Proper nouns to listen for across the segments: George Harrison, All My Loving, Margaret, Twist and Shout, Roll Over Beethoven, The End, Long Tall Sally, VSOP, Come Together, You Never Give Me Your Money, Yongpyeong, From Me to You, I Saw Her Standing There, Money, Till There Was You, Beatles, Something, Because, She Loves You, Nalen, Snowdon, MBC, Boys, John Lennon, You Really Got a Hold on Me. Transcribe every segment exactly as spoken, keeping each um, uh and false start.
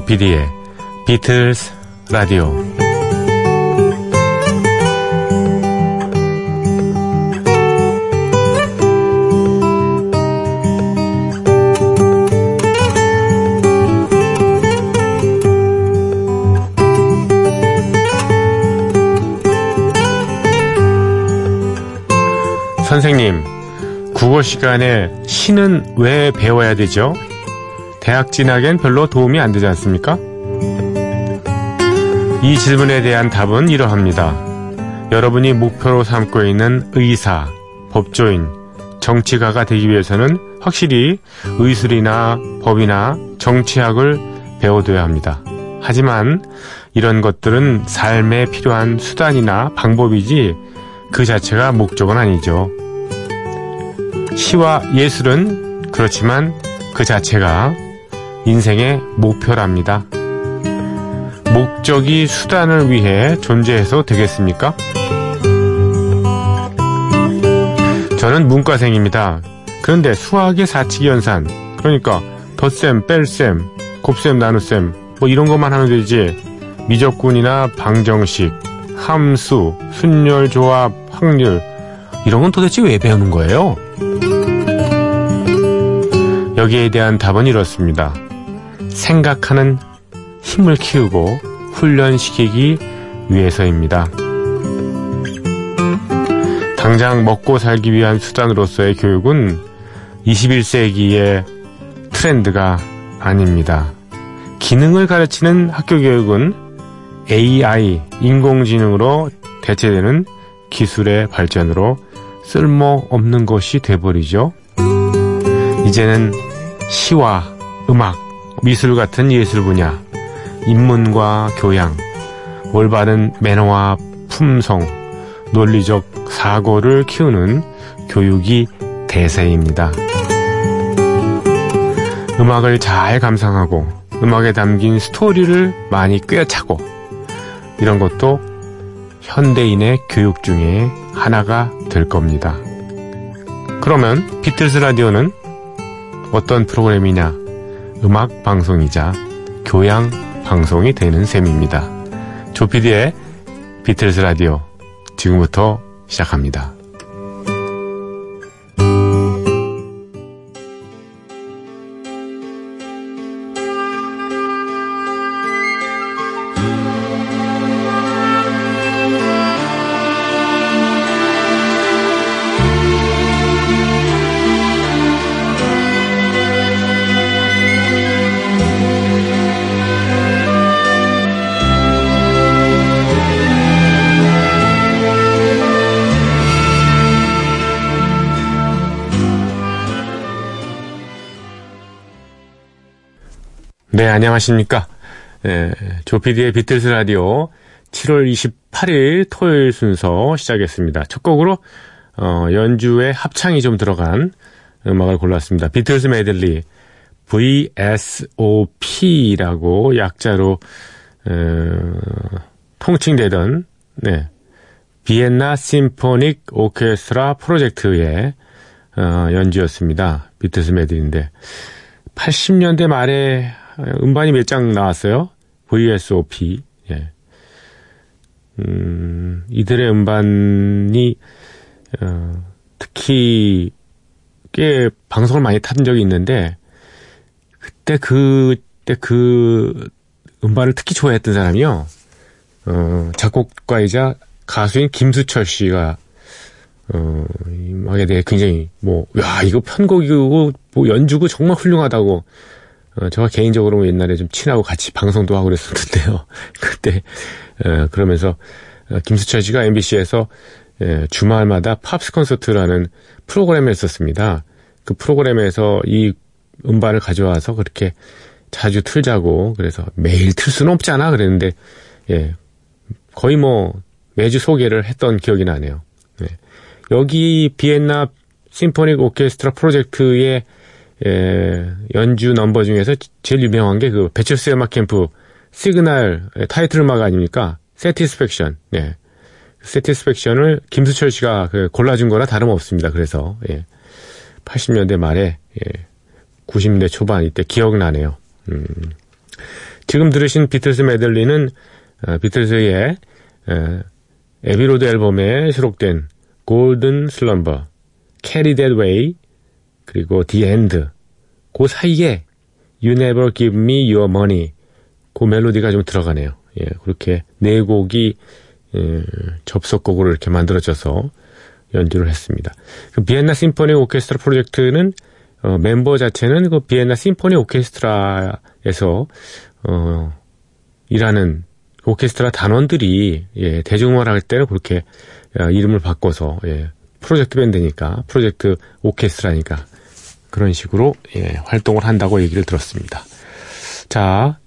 조피디의 비틀스 라디오. 선생님, 국어 시간에 시는 왜 배워야 되죠? 대학 진학엔 별로 도움이 안 되지 않습니까? 이 질문에 대한 답은 이러합니다. 여러분이 목표로 삼고 있는 의사, 법조인, 정치가가 되기 위해서는 확실히 의술이나 법이나 정치학을 배워둬야 합니다. 하지만 이런 것들은 삶에 필요한 수단이나 방법이지 그 자체가 목적은 아니죠. 시와 예술은 그렇지만 그 자체가 인생의 목표랍니다. 목적이 수단을 위해 존재해서 되겠습니까? 저는 문과생입니다. 그런데 수학의 사칙 연산, 그러니까 덧셈, 뺄셈, 곱셈, 나눗셈 뭐 이런 것만 하면 되지 미적분이나 방정식, 함수, 순열, 조합, 확률 이런 건 도대체 왜 배우는 거예요? 여기에 대한 답은 이렇습니다. 생각하는 힘을 키우고 훈련시키기 위해서입니다. 당장 먹고 살기 위한 수단으로서의 교육은 이십일 세기의 트렌드가 아닙니다. 기능을 가르치는 학교 교육은 에이아이, 인공지능으로 대체되는 기술의 발전으로 쓸모없는 것이 돼버리죠. 이제는 시와 음악, 미술 같은 예술 분야, 인문과 교양, 올바른 매너와 품성, 논리적 사고를 키우는 교육이 대세입니다. 음악을 잘 감상하고 음악에 담긴 스토리를 많이 꿰차고 이런 것도 현대인의 교육 중에 하나가 될 겁니다. 그러면 비틀스 라디오는 어떤 프로그램이냐? 음악 방송이자 교양 방송이 되는 셈입니다. 조피디의 비틀스 라디오 지금부터 시작합니다. 네, 안녕하십니까. 네, 조피디의 비틀스 라디오 칠월 이십팔일 토요일 순서 시작했습니다. 첫 곡으로 어, 연주에 합창이 좀 들어간 음악을 골랐습니다. 비틀스 메들리 브이에스오피라고 약자로 어, 통칭되던 네, 비엔나 심포닉 오케스트라 프로젝트의 어, 연주였습니다. 비틀스 메들리인데 팔십 년대 말에 음반이 몇 장 나왔어요. 브이에스오피. 예. 음, 이들의 음반이 어, 특히 꽤 방송을 많이 탄 적이 있는데 그때 그, 그때 그 음반을 특히 좋아했던 사람이요. 어, 작곡가이자 가수인 김수철 씨가 어, 이 음악에 대해 굉장히 뭐, 야 이거 편곡이고 뭐 연주고 정말 훌륭하다고. 어, 제가 개인적으로 뭐 옛날에 좀 친하고 같이 방송도 하고 그랬었는데요. 그때, 어, 그러면서, 어, 김수철 씨가 엠비씨에서, 예, 주말마다 팝스 콘서트라는 프로그램을 했었습니다. 그 프로그램에서 이 음반을 가져와서 그렇게 자주 틀자고, 그래서 매일 틀 수는 없잖아. 그랬는데, 예, 거의 뭐, 매주 소개를 했던 기억이 나네요. 예. 여기 비엔나 심포닉 오케스트라 프로젝트의 예, 연주 넘버 중에서 제일 유명한 게 그 배철수의 음악 캠프 시그널 타이틀 음악 아닙니까? Satisfaction. 예. Satisfaction을 김수철 씨가 그 골라준 거라 다름없습니다. 그래서 예. 팔십 년대 말에 예. 구십 년대 초반 이때 기억나네요. 음. 지금 들으신 비틀스 메들리는 비틀스의 에비로드 앨범에 수록된 Golden Slumber, Carry That Weight, 그리고 The End, 그 사이에 You Never Give Me Your Money, 그 멜로디가 좀 들어가네요. 예, 그렇게 네 곡이 예, 접속곡으로 이렇게 만들어져서 연주를 했습니다. 그 비엔나 심포니 오케스트라 프로젝트는 어, 멤버 자체는 그 비엔나 심포니 오케스트라에서 어, 일하는 오케스트라 단원들이 예, 대중음악을 할 때는 그렇게 야, 이름을 바꿔서 예, 프로젝트 밴드니까 프로젝트 오케스트라니까 그런 식으로 예, 활동을 한다고 얘기를 들었습니다. 자,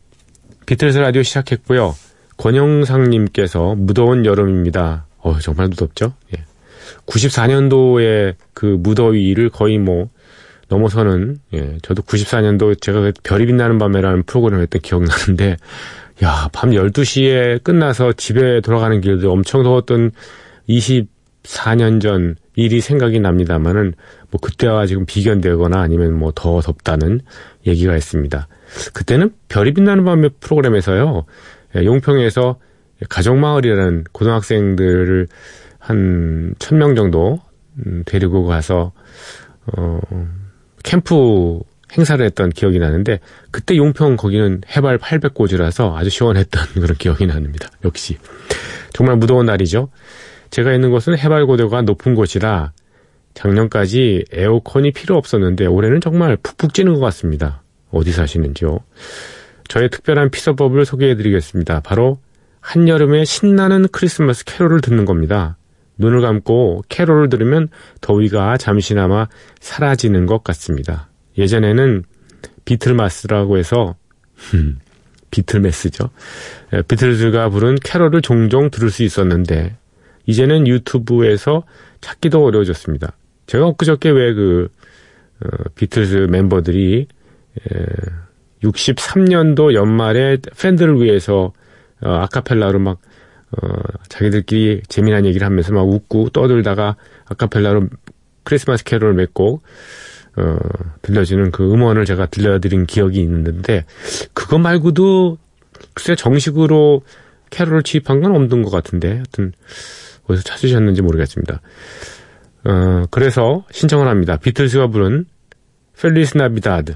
비틀스 라디오 시작했고요. 권영상님께서 무더운 여름입니다. 어, 정말 무덥죠. 예. 구십사년도의 그 무더위를 거의 뭐 넘어서는 예, 저도 구십사년도 제가 별이 빛나는 밤에라는 프로그램을 했던 기억나는데 야, 밤 열두시에 끝나서 집에 돌아가는 길도 엄청 더웠던 이십사년 전 일이 생각이 납니다만은 뭐 그때와 지금 비견되거나 아니면 뭐 더 덥다는 얘기가 있습니다. 그때는 별이 빛나는 밤의 프로그램에서요. 용평에서 가정마을이라는 고등학생들을 한 천명 정도 데리고 가서 어, 캠프 행사를 했던 기억이 나는데 그때 용평 거기는 해발 팔백고지라서 아주 시원했던 그런 기억이 납니다. 역시 정말 무더운 날이죠. 제가 있는 곳은 해발 고도가 높은 곳이라 작년까지 에어컨이 필요 없었는데 올해는 정말 푹푹 찌는 것 같습니다. 어디 사시는지요? 저의 특별한 피서법을 소개해드리겠습니다. 바로 한여름의 신나는 크리스마스 캐롤을 듣는 겁니다. 눈을 감고 캐롤을 들으면 더위가 잠시나마 사라지는 것 같습니다. 예전에는 비틀마스라고 해서 비틀메스죠. 비틀즈가 부른 캐롤을 종종 들을 수 있었는데 이제는 유튜브에서 찾기도 어려워졌습니다. 제가 엊그저께 왜 그 어, 비틀즈 멤버들이 에, 육십삼년도 연말에 팬들을 위해서 어, 아카펠라로 막 어, 자기들끼리 재미난 얘기를 하면서 막 웃고 떠들다가 아카펠라로 크리스마스 캐롤을 맺고 어, 들려주는 그 음원을 제가 들려드린 기억이 있는데 그거 말고도 글쎄 정식으로 캐롤을 취입한 건 없는 것 같은데 하여튼 어디서 찾으셨는지 모르겠습니다. 어, 그래서 신청을 합니다. 비틀스가 부른 Feliz Navidad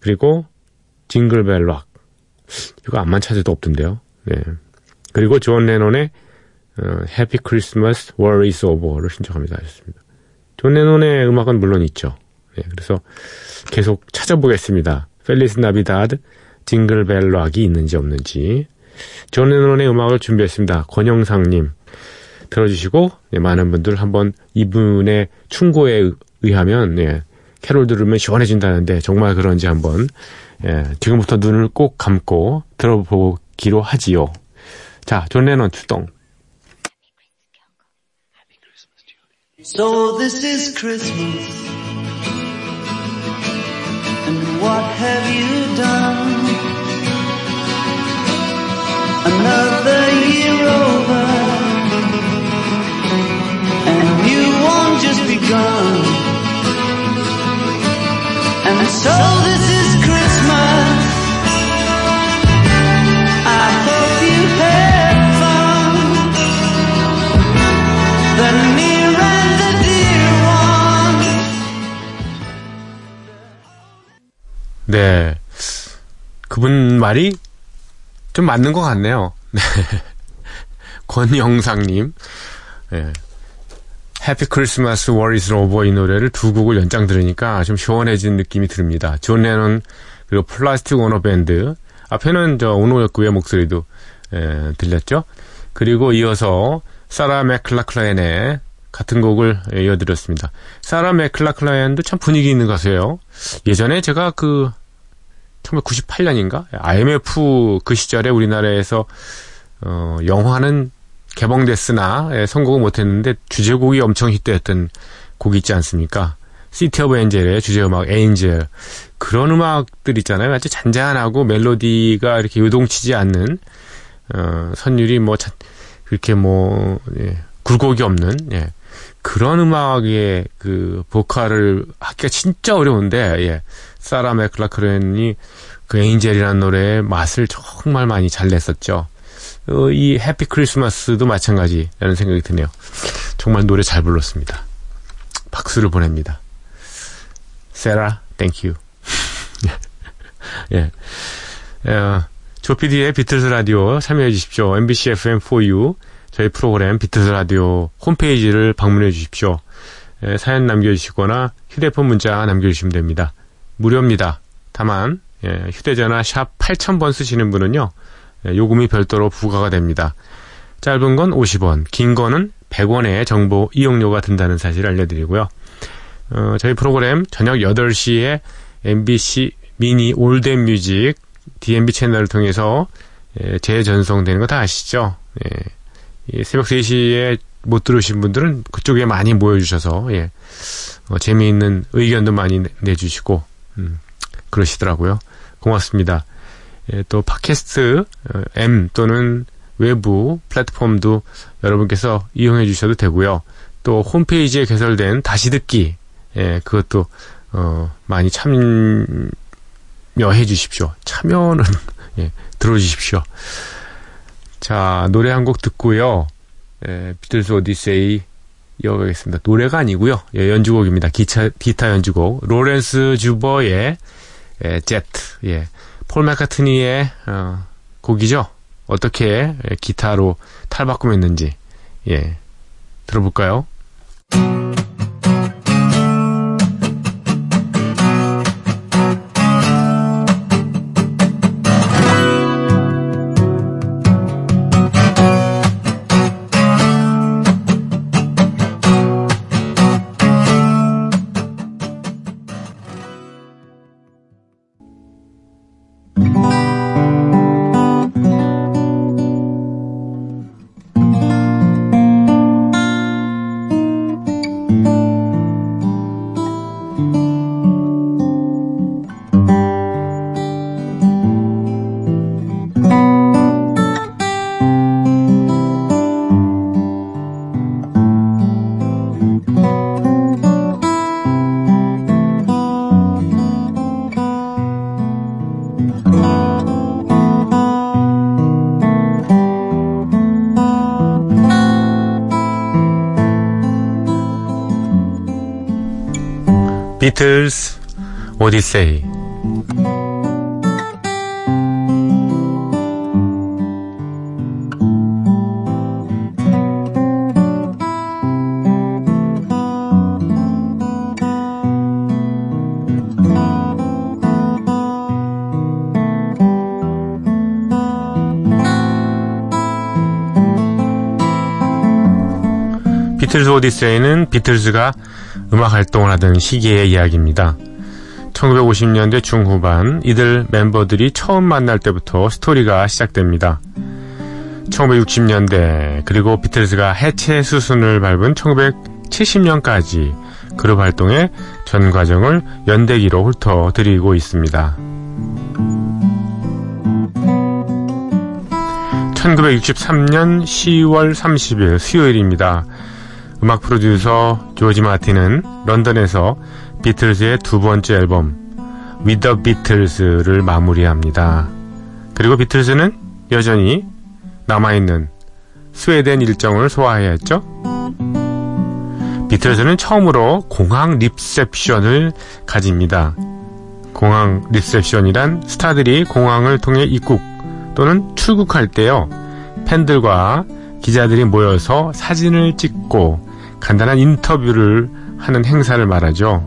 그리고 Jingle Bell Rock 이거 안만 찾아도 없던데요. 네. 그리고 존 레논의 어, Happy Christmas War Is Over를 신청합니다. 하셨습니다. 존 레논의 음악은 물론 있죠. 네. 그래서 계속 찾아보겠습니다. Feliz Navidad, Jingle Bell Rock이 있는지 없는지. 존 레논의 음악을 준비했습니다. 권영상님 들어주시고 네, 많은 분들 한번 이분의 충고에 의하면 예, 캐롤 들으면 시원해진다는데 정말 그런지 한번 예, 지금부터 눈을 꼭 감고 들어보기로 하지요. 자, 존 레논 출동. So this is Christmas and what have you done? Another year over, and a new one just begun. And so this is Christmas. I hope you had fun. The near and the dear one. 네, 그분 말이 좀 맞는 것 같네요. 네. 권영상님. 네. Happy Christmas War Is Over 이 노래를 두 곡을 연장 들으니까 좀 시원해진 느낌이 듭니다. 존 레논 그리고 플라스틱 오너 밴드 앞에는 저 오노역구의 목소리도 에, 들렸죠. 그리고 이어서 사라 맥클라클라인의 같은 곡을 이어드렸습니다. 사라 맥클라클라인도 참 분위기 있는 가수예요. 예전에 제가 그 천구백구십팔년인가? 아이엠에프 그 시절에 우리나라에서 어, 영화는 개봉됐으나 예, 성공을 못했는데 주제곡이 엄청 히트했던 곡이 있지 않습니까? 시티 오브 엔젤의 주제음악 엔젤 그런 음악들 있잖아요. 아주 잔잔하고 멜로디가 이렇게 요동치지 않는 어, 선율이 뭐 자, 그렇게 뭐 예, 굴곡이 없는 예, 그런 음악의 그 보컬을 하기가 진짜 어려운데 예, 사라 맥락클렌이 그 엔젤이라는 노래의 맛을 정말 많이 잘 냈었죠. 어, 이 해피 크리스마스도 마찬가지라는 생각이 드네요. 정말 노래 잘 불렀습니다. 박수를 보냅니다. 세라, 땡큐. 예. 어, 조피디의 비틀스 라디오 참여해 주십시오. 엠비씨 에프엠 포유 저희 프로그램 비틀스 라디오 홈페이지를 방문해 주십시오. 예, 사연 남겨주시거나 휴대폰 문자 남겨주시면 됩니다. 무료입니다. 다만 예, 휴대전화 샵 팔천 번 쓰시는 분은요. 예, 요금이 별도로 부과가 됩니다. 짧은 건 오십 원, 긴 거는 백 원의 정보 이용료가 든다는 사실 알려드리고요. 어, 저희 프로그램 저녁 여덟 시에 엠비씨 미니 올댓 뮤직 디엠비 채널을 통해서 예, 재전송되는 거 다 아시죠? 예, 예, 새벽 세 시에 못 들으신 분들은 그쪽에 많이 모여주셔서 예, 어, 재미있는 의견도 많이 내, 내주시고 음, 그러시더라고요. 고맙습니다. 예, 또 팟캐스트 어, M 또는 외부 플랫폼도 여러분께서 이용해 주셔도 되고요. 또 홈페이지에 개설된 다시 듣기 예, 그것도 어, 많이 참여해 주십시오. 참여는 예, 들어주십시오. 자, 노래 한 곡 듣고요. 예, 비틀스 오디세이 이어가겠습니다. 노래가 아니고요. 예, 연주곡입니다. 기차, 기타 연주곡 로렌스 주버의 예, 젯, 예, 폴 마카트니의 어, 곡이죠. 어떻게 예, 기타로 탈바꿈했는지 예, 들어볼까요? 비틀스 오디세이. 비틀스 오디세이는 비틀스가 음악 활동을 하던 시기의 이야기입니다. 천구백오십 년대 중후반 이들 멤버들이 처음 만날 때부터 스토리가 시작됩니다. 천구백육십 년대 그리고 비틀스가 해체 수순을 밟은 천구백칠십 년까지 그룹 활동의 전 과정을 연대기로 훑어드리고 있습니다. 천구백육십삼 년 시월 삼십일 수요일입니다. 음악 프로듀서 조지 마틴은 런던에서 비틀스의 두 번째 앨범 With the Beatles를 마무리합니다. 그리고 비틀스는 여전히 남아있는 스웨덴 일정을 소화해야 했죠. 비틀스는 처음으로 공항 리셉션을 가집니다. 공항 리셉션이란 스타들이 공항을 통해 입국 또는 출국할 때요. 팬들과 기자들이 모여서 사진을 찍고 간단한 인터뷰를 하는 행사를 말하죠.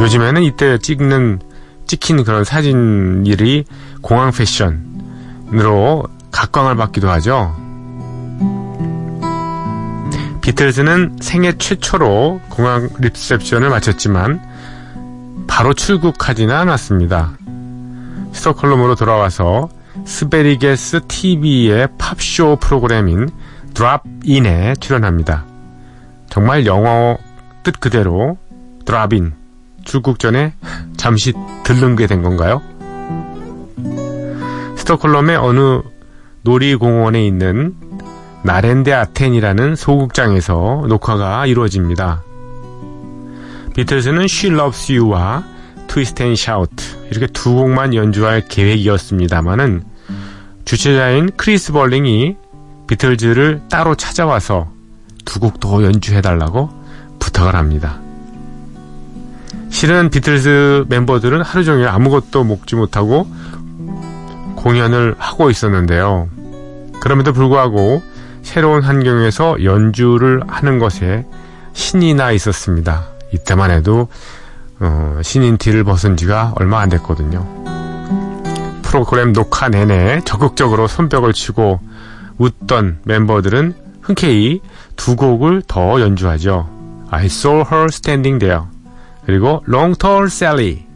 요즘에는 이때 찍는, 찍힌 그런 사진일이 공항 패션으로 각광을 받기도 하죠. 비틀스는 생애 최초로 공항 리셉션을 마쳤지만 바로 출국하지는 않았습니다. 스톡홀름으로 돌아와서 스베리게스 티비의 팝쇼 프로그램인 드롭 인에 출연합니다. 정말 영어 뜻 그대로 드롭 인, 출국 전에 잠시 들른 게 된 건가요? 스톡홀름의 어느 놀이공원에 있는 나렌데 아텐이라는 소극장에서 녹화가 이루어집니다. 비틀즈는 She Loves You와 Twist and Shout 이렇게 두 곡만 연주할 계획이었습니다만은 주최자인 크리스 벌링이 비틀즈를 따로 찾아와서 두 곡 더 연주해달라고 부탁을 합니다. 실은 비틀즈 멤버들은 하루 종일 아무것도 먹지 못하고 공연을 하고 있었는데요. 그럼에도 불구하고 새로운 환경에서 연주를 하는 것에 신이 나 있었습니다. 이때만 해도 어, 신인 티를 벗은 지가 얼마 안 됐거든요. 프로그램 녹화 내내 적극적으로 손뼉을 치고 웃던 멤버들은 흔쾌히 두 곡을 더 연주하죠. I Saw Her Standing There 그리고 Long Tall Sally.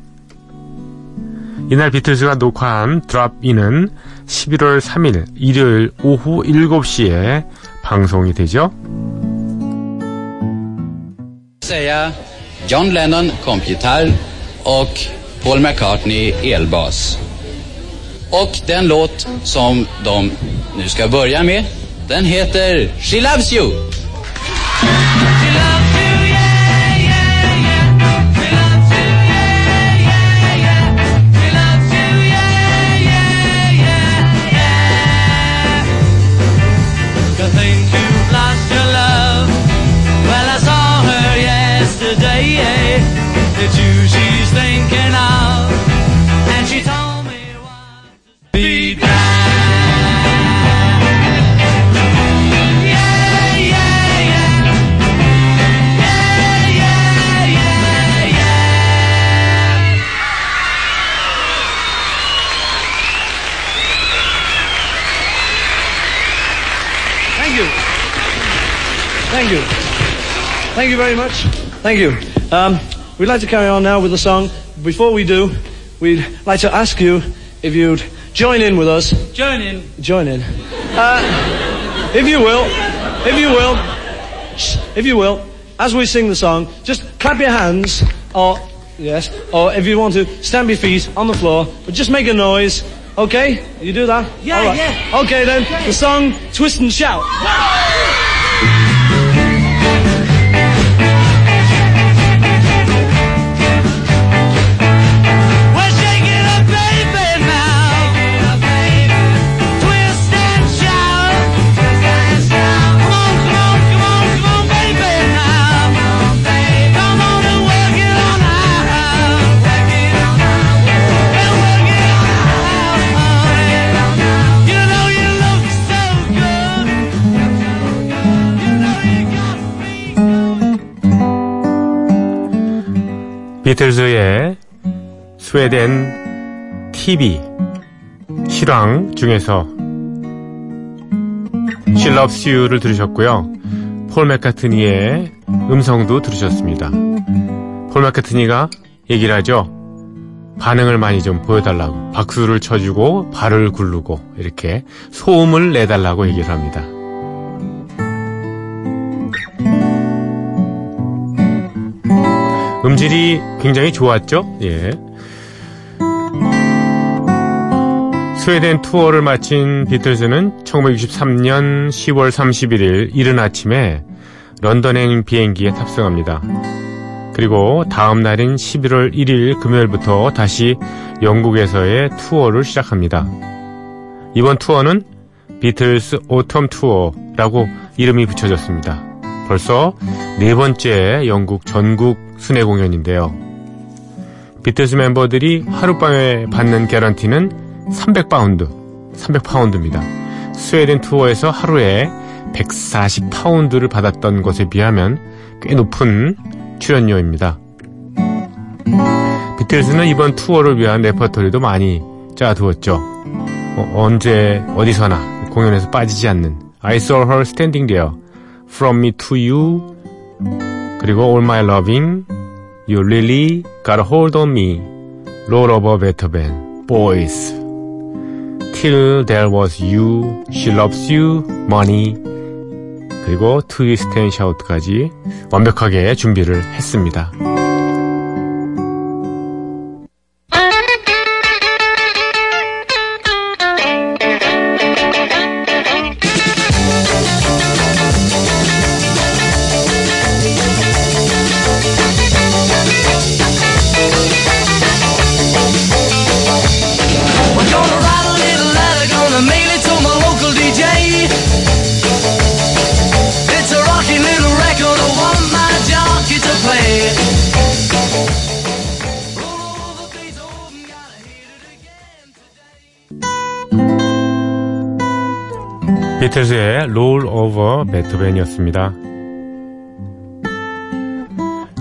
이날 비틀즈가 녹화한 Drop In은 십일월 삼일 일요일 오후 일곱 시에 방송이 되죠. John Lennon kom gitarr och Paul McCartney elbas. Och den låt som de nu ska börja med, den heter She Loves You. Thank you. Thank you very much. Thank you. Um, we'd like to carry on now with the song. Before we do, we'd like to ask you if you'd join in with us. Join in. Join in. Uh, if you will, if you will, if you will, as we sing the song, just clap your hands or, yes, or if you want to, stamp your feet on the floor, but just make a noise. Okay? You do that? Yeah, all right. Yeah. Okay then, okay. The song Twist and Shout. 비틀즈의 스웨덴 티비 실황 중에서 She Loves You를 들으셨고요. 폴 맥카트니의 음성도 들으셨습니다. 폴 맥카트니가 얘기를 하죠. 반응을 많이 좀 보여달라고 박수를 쳐주고 발을 굴르고 이렇게 소음을 내달라고 얘기를 합니다. 음질이 굉장히 좋았죠? 예. 스웨덴 투어를 마친 비틀즈는 천구백육십삼년 시월 삼십일일 이른 아침에 런던행 비행기에 탑승합니다. 그리고 다음 날인 십일월 일일 금요일부터 다시 영국에서의 투어를 시작합니다. 이번 투어는 비틀스 오텀 투어라고 이름이 붙여졌습니다. 벌써 네 번째 영국 전국 순회 공연인데요. 비틀스 멤버들이 하룻밤에 받는 개런티는 삼백 파운드, 삼백 파운드입니다. 스웨덴 투어에서 하루에 백사십 파운드를 받았던 것에 비하면 꽤 높은 출연료입니다. 비틀스는 이번 투어를 위한 레퍼토리도 많이 짜두었죠. 어, 언제 어디서나 공연에서 빠지지 않는 I Saw Her Standing There, From Me to You, 그리고 All My Loving, You Really Got a Hold on Me, Roll Over Beethoven, Boys, Till There Was You, She Loves You, Money, 그리고 Twist and Shout까지 완벽하게 준비를 했습니다. 비틀즈의 Roll Over Beethoven이었습니다.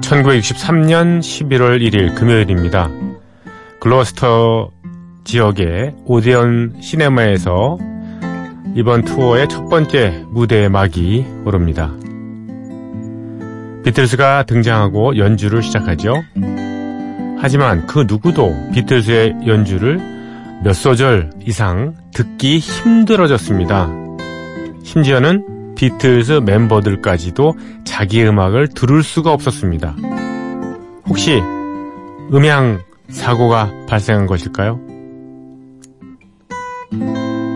천구백육십삼년 십일월 일일 금요일입니다. 글로스터 지역의 오데온 시네마에서 이번 투어의 첫 번째 무대의 막이 오릅니다. 비틀즈가 등장하고 연주를 시작하죠. 하지만 그 누구도 비틀즈의 연주를 몇 소절 이상 듣기 힘들어졌습니다. 심지어는 비틀즈 멤버들까지도 자기 음악을 들을 수가 없었습니다. 혹시 음향 사고가 발생한 것일까요?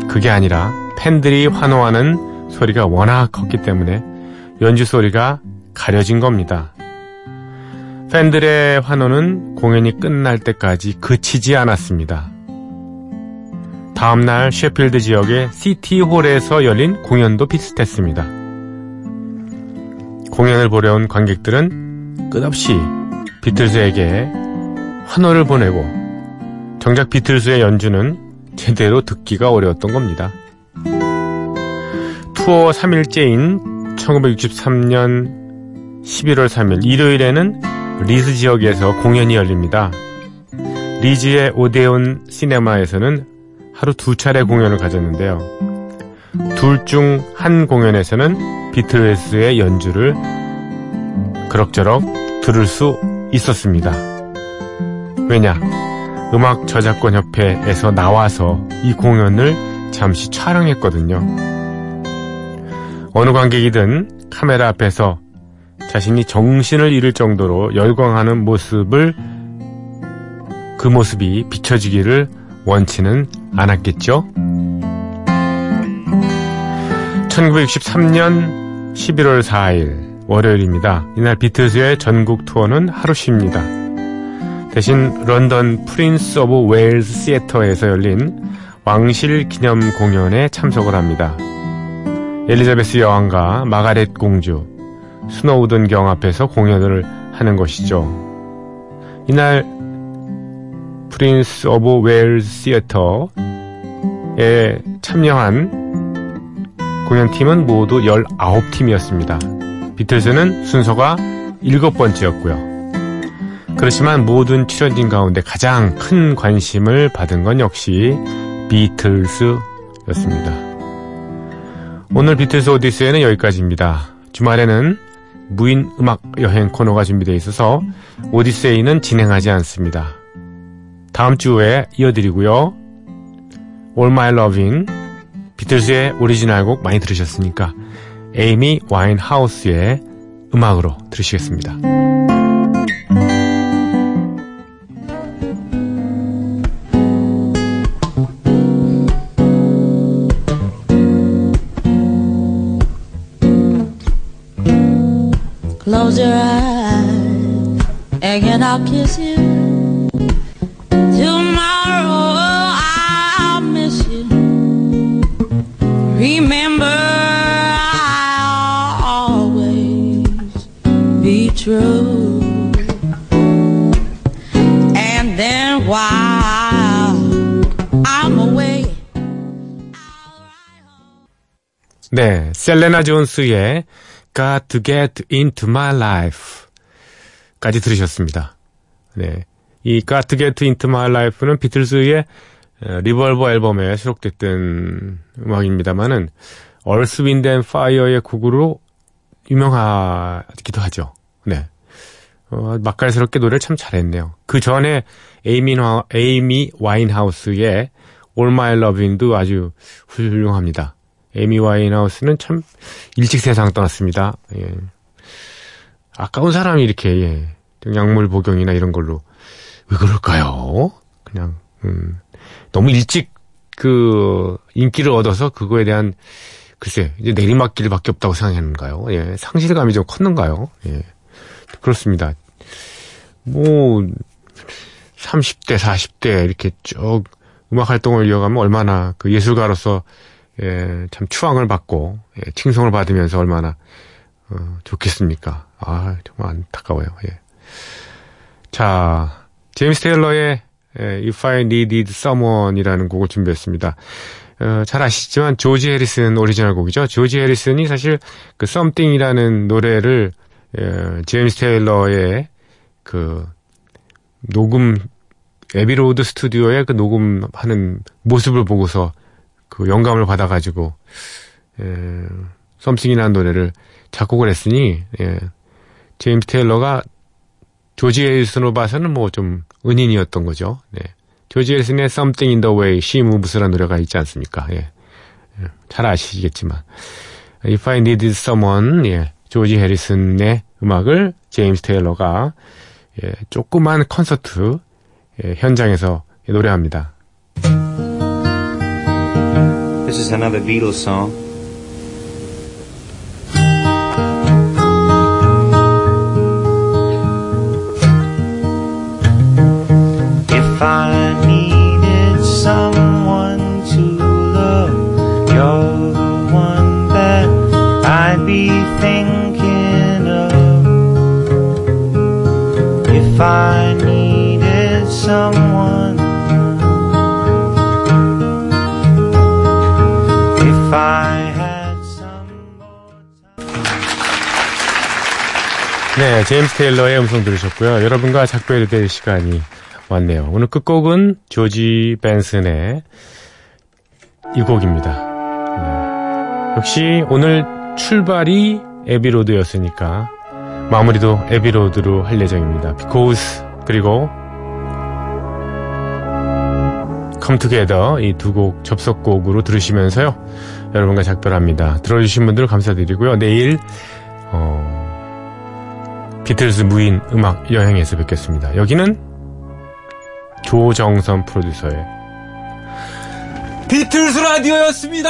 그게 아니라 팬들이 환호하는 소리가 워낙 컸기 때문에 연주 소리가 가려진 겁니다. 팬들의 환호는 공연이 끝날 때까지 그치지 않았습니다. 다음날 셰필드 지역의 시티홀에서 열린 공연도 비슷했습니다. 공연을 보려 온 관객들은 끝없이 비틀즈에게 환호를 보내고 정작 비틀즈의 연주는 제대로 듣기가 어려웠던 겁니다. 투어 삼 일째인 천구백육십삼년 십일월 삼일 일요일에는 리즈 지역에서 공연이 열립니다. 리즈의 오데온 시네마에서는 하루 두 차례 공연을 가졌는데요. 둘 중 한 공연에서는 비틀즈의 연주를 그럭저럭 들을 수 있었습니다. 왜냐? 음악 저작권 협회에서 나와서 이 공연을 잠시 촬영했거든요. 어느 관객이든 카메라 앞에서 자신이 정신을 잃을 정도로 열광하는 모습을 그 모습이 비춰지기를 원치는 않았겠죠? 천구백육십삼년 십일월 사일 월요일입니다. 이날 비틀즈의 전국 투어는 하루 쉽니다. 대신 런던 프린스 오브 웨일스 시애터에서 열린 왕실 기념 공연에 참석을 합니다. 엘리자베스 여왕과 마가렛 공주, 스노우든 경 앞에서 공연을 하는 것이죠. 이날 프린스 오브 웨일스 시애터에 참여한 공연팀은 모두 열아홉 팀이었습니다. 비틀즈는 순서가 일곱 번째였고요. 그렇지만 모든 출연진 가운데 가장 큰 관심을 받은 건 역시 비틀즈였습니다. 오늘 비틀즈 오디세이는 여기까지입니다. 주말에는 무인 음악 여행 코너가 준비되어 있어서 오디세이는 진행하지 않습니다. 다음 주에 이어드리고요. All My Loving, 비틀즈의 오리지널 곡 많이 들으셨으니까 에이미 와인하우스의 음악으로 들으시겠습니다. Close your eyes, again I'll kiss you. Remember, I'll always be true. And then while I'm away, I'll ride home. 네, 셀레나 존스의 Got to Get Into My Life까지 들으셨습니다. 네, 이 Got to Get Into My Life는 비틀즈의 리볼버 앨범에 수록됐던 음악입니다만은 Earth, Wind and Fire의 곡으로 유명하기도 하죠. 네, 어, 맛깔스럽게 노래를 참 잘했네요. 그 전에 에이미, 에이미 와인하우스의 All My Loving도 아주 훌륭합니다. 에이미 와인하우스는 참 일찍 세상 떠났습니다. 예. 아까운 사람이 이렇게 예. 약물 복용이나 이런 걸로 왜 그럴까요? 그냥 음. 너무 일찍 그 인기를 얻어서 그거에 대한 글쎄 이제 내리막길밖에 없다고 생각하는가요? 예, 상실감이 좀 컸는가요? 예, 그렇습니다. 뭐 삼십대 사십대 이렇게 쭉 음악 활동을 이어가면 얼마나 그 예술가로서 예, 참 추앙을 받고 예, 칭송을 받으면서 얼마나 어, 좋겠습니까? 아 정말 안타까워요. 예. 자 제임스 테일러의 If I Needed Someone이라는 곡을 준비했습니다. 어, 잘 아시지만 조지 해리슨 오리지널 곡이죠. 조지 해리슨이 사실 그 Something이라는 노래를 어, 제임스 테일러의 그 녹음 에비로드 스튜디오의 그 녹음하는 모습을 보고서 그 영감을 받아가지고 에, Something이라는 노래를 작곡을 했으니 예, 제임스 테일러가 조지 해리슨으로 봐서는 뭐 좀 은인이었던 거죠. 네. 조지 해리슨의 Something in the Way She Moves라는 노래가 있지 않습니까? 예. 예. 잘 아시겠지만 If I Needed Someone 예. 조지 해리슨의 음악을 제임스 테일러가 예. 조그만 콘서트 예. 현장에서 예. 노래합니다. This is another Beatles song. If I needed someone to love, you're the one that I'd be thinking of. If I needed someone, if I had someone. 네, 제임스 테일러의 음성 들으셨고요. 여러분과 작별이 될 시간이 왔네요. 오늘 끝곡은 조지 벤슨의 이 곡입니다. 네. 역시 오늘 출발이 에비로드였으니까 마무리도 에비로드로 할 예정입니다. Because 그리고 Come Together 이 두 곡 접속곡으로 들으시면서요. 여러분과 작별합니다. 들어주신 분들 감사드리고요. 내일 어, 비틀스 무인 음악 여행에서 뵙겠습니다. 여기는 조정선 프로듀서의 비틀스 라디오였습니다.